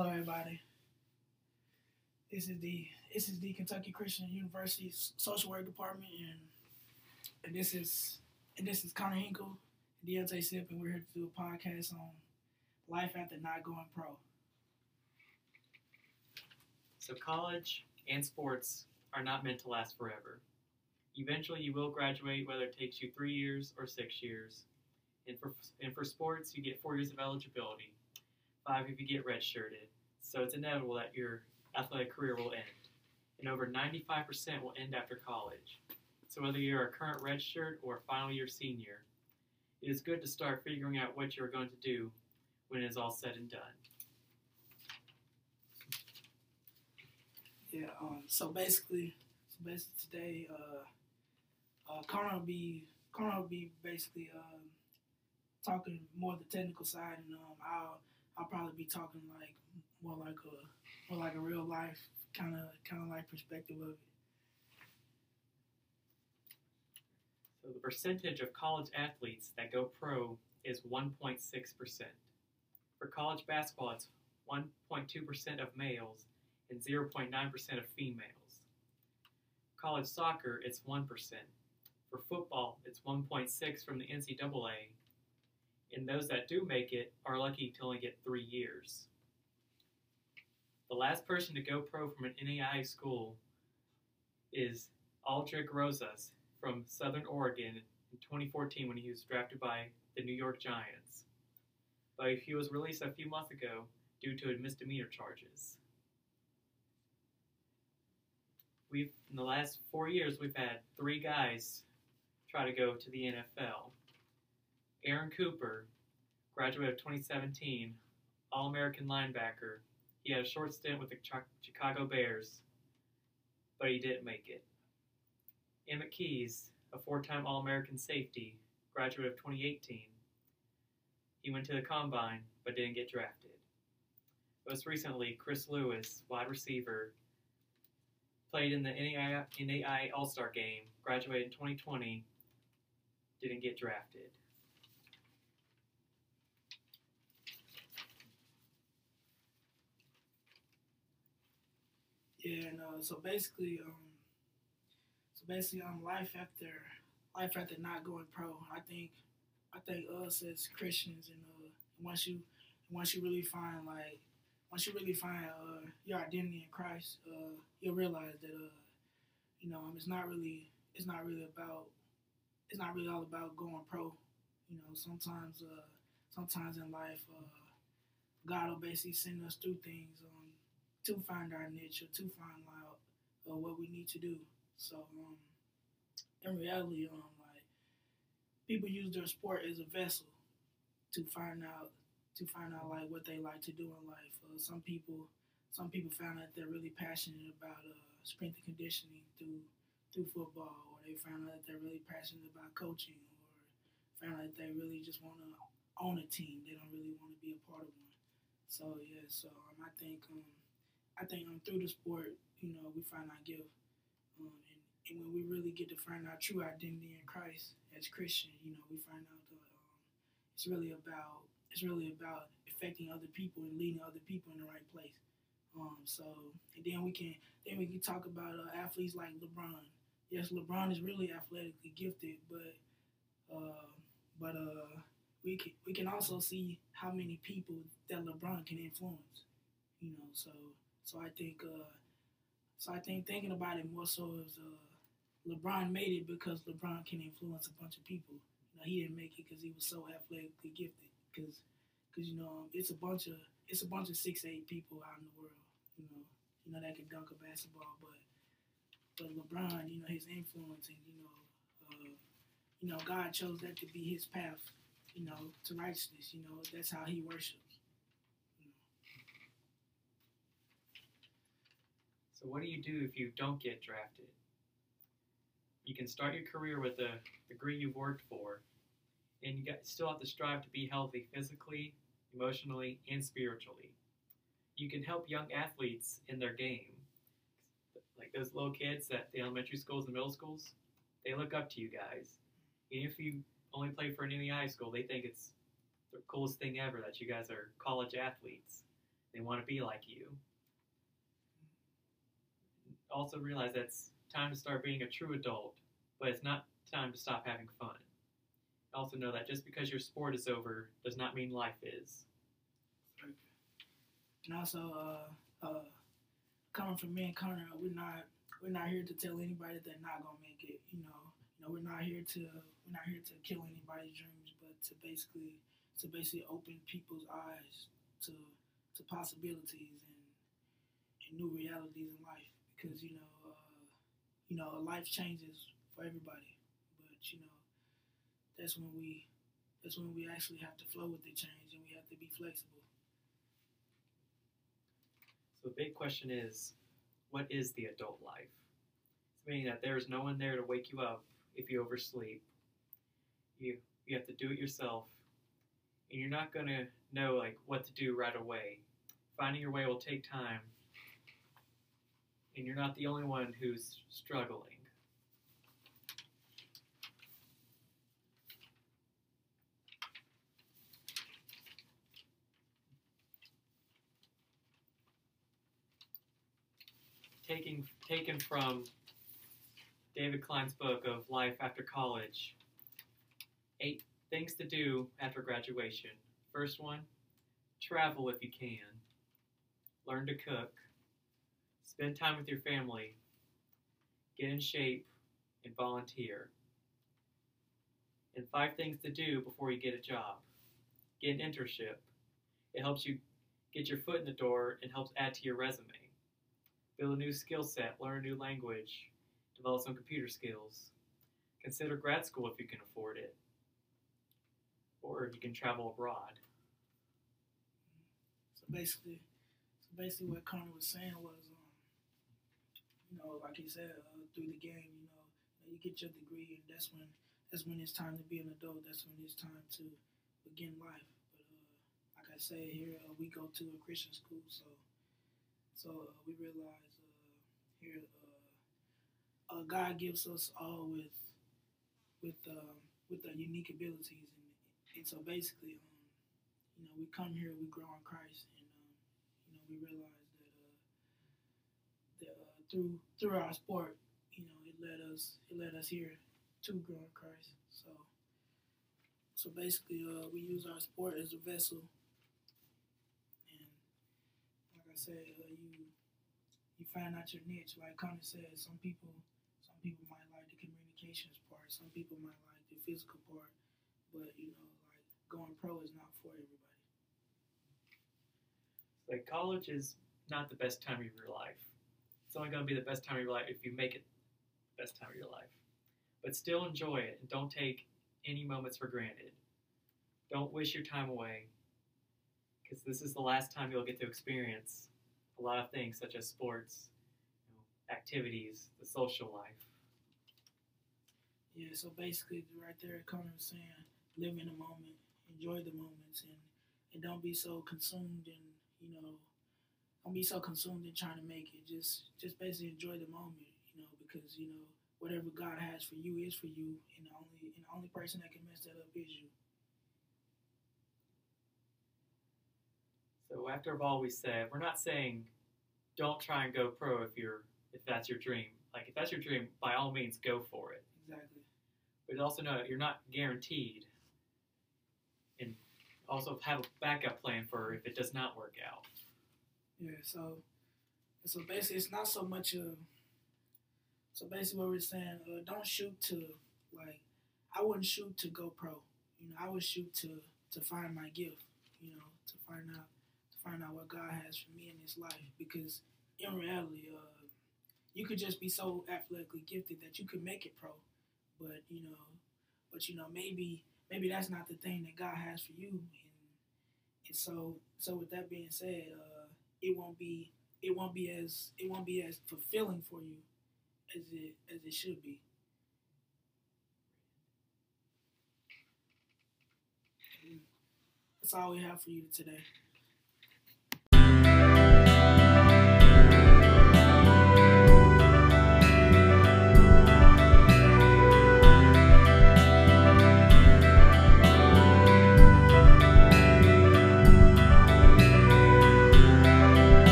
Hello, everybody. This is the Kentucky Christian University Social Work Department, and this is Connor Hinkle, Deontay Sip, and we're here to do a podcast on life after not going pro. So college and sports are not meant to last forever. Eventually, you will graduate, whether it takes you 3 years or 6 years. And for sports, you get 4 years of eligibility, 5 if you get redshirted. So it's inevitable that your athletic career will end. And over 95% will end after college. So whether you're a current redshirt or a final year senior, it is good to start figuring out what you're going to do when it is all said and done. Yeah, so basically today, Connor will be basically talking more of the technical side, and I'll probably be talking like more like a real life kind of like perspective of it. So the percentage of college athletes that go pro is 1.6%. For college basketball, it's 1.2% of males and 0.9% of females. College soccer, it's 1%. For football, it's 1.6 from the NCAA, and those that do make it are lucky to only get 3 years. The last person to go pro from an NAIA school is Aldrich Rosas from Southern Oregon in 2014 when he was drafted by the New York Giants. But he was released a few months ago due to misdemeanor charges. In the last 4 years, we've had 3 guys try to go to the NFL. Aaron Cooper, graduate of 2017, All-American linebacker. He had a short stint with the Chicago Bears, but he didn't make it. Emmett Keys, a 4-time All-American safety, graduate of 2018. He went to the combine, but didn't get drafted. Most recently, Chris Lewis, wide receiver, played in the NAIA All-Star Game, graduated in 2020, didn't get drafted. Yeah, and so basically, life after not going pro. I think us as Christians, and once you really find your identity in Christ, you'll realize that it's not really all about going pro. You know, sometimes in life, God will basically send us through things to find our niche or to find out what we need to do. So in reality, people use their sport as a vessel to find out like what they like to do in life. Some people found out they're really passionate about strength and conditioning through football, or they found out that they're really passionate about coaching, or found out that they really just want to own a team. They don't really want to be a part of one. So yeah, I think through the sport, you know, we find our gift, and when we really get to find our true identity in Christ as Christian, you know, we find out that it's really about affecting other people and leading other people in the right place. So then we can talk about athletes like LeBron. Yes, LeBron is really athletically gifted, but we can also see how many people that LeBron can influence. You know, so I think thinking about it more so is LeBron made it because LeBron can influence a bunch of people. You know, he didn't make it because he was so athletically gifted. Because you know, it's a bunch of 6'8" people out in the world. You know that can dunk a basketball, but LeBron, you know, his influence, and you know God chose that to be his path, you know, to righteousness. You know, that's how he worships. So what do you do if you don't get drafted? You can start your career with the degree you've worked for, and you still have to strive to be healthy physically, emotionally, and spiritually. You can help young athletes in their game. Like those little kids at the elementary schools and middle schools, they look up to you guys. And if you only play for an NAIA school, they think it's the coolest thing ever that you guys are college athletes. They want to be like you. Also realize that's time to start being a true adult, but it's not time to stop having fun. Also know that just because your sport is over does not mean life is. And also, coming from me and Connor, we're not here to tell anybody they're not gonna make it. You know, we're not here to kill anybody's dreams, but to basically open people's eyes to possibilities and new realities in life. Because life changes for everybody, but that's when we actually have to flow with the change, and we have to be flexible. So the big question is, what is the adult life? It's meaning that there is no one there to wake you up if you oversleep. You have to do it yourself, and you're not gonna know like what to do right away. Finding your way will take time, and you're not the only one who's struggling. Taken from David Klein's book of Life After College. 8 things to do after graduation. First one, travel if you can. Learn to cook. Spend time with your family. Get in shape and volunteer. And 5 things to do before you get a job. Get an internship. It helps you get your foot in the door and helps add to your resume. Build a new skill set, learn a new language, develop some computer skills. Consider grad school if you can afford it, or you can travel abroad. So basically, what Connor was saying was, like he said, through the game, you get your degree, and that's when it's time to be an adult. That's when it's time to begin life. But like I said here, we go to a Christian school, so we realize here God gives us all with our unique abilities, and so basically, we come here, we grow in Christ, and we realize that through our sport, it led us here to grow in Christ. So basically, we use our sport as a vessel. Say you find out your niche. Like Connor said, some people might like the communications part, some people might like the physical part, but like going pro is not for everybody. Like college is not the best time of your life. It's only going to be the best time of your life if you make it the best time of your life. But still enjoy it and don't take any moments for granted. Don't wish your time away, because this is the last time you'll get to experience a lot of things such as sports, activities, the social life. Yeah, so basically right there, Connor was saying, live in the moment, enjoy the moments, and don't be so consumed in, trying to make it. Just basically enjoy the moment, because, whatever God has for you is for you, and the only person that can mess that up is you. So after all we said, we're not saying don't try and go pro if that's your dream. Like, if that's your dream, by all means, go for it. Exactly. But also know that you're not guaranteed. And also have a backup plan for if it does not work out. Yeah, so basically it's not so much of... So basically what we're saying, don't shoot to, like, I wouldn't shoot to go pro. I would shoot to find my gift, to find out what God has for me in this life, because in reality, you could just be so athletically gifted that you could make it pro, but maybe that's not the thing that God has for you, and so with that being said, it won't be as fulfilling for you as it should be. That's all we have for you today.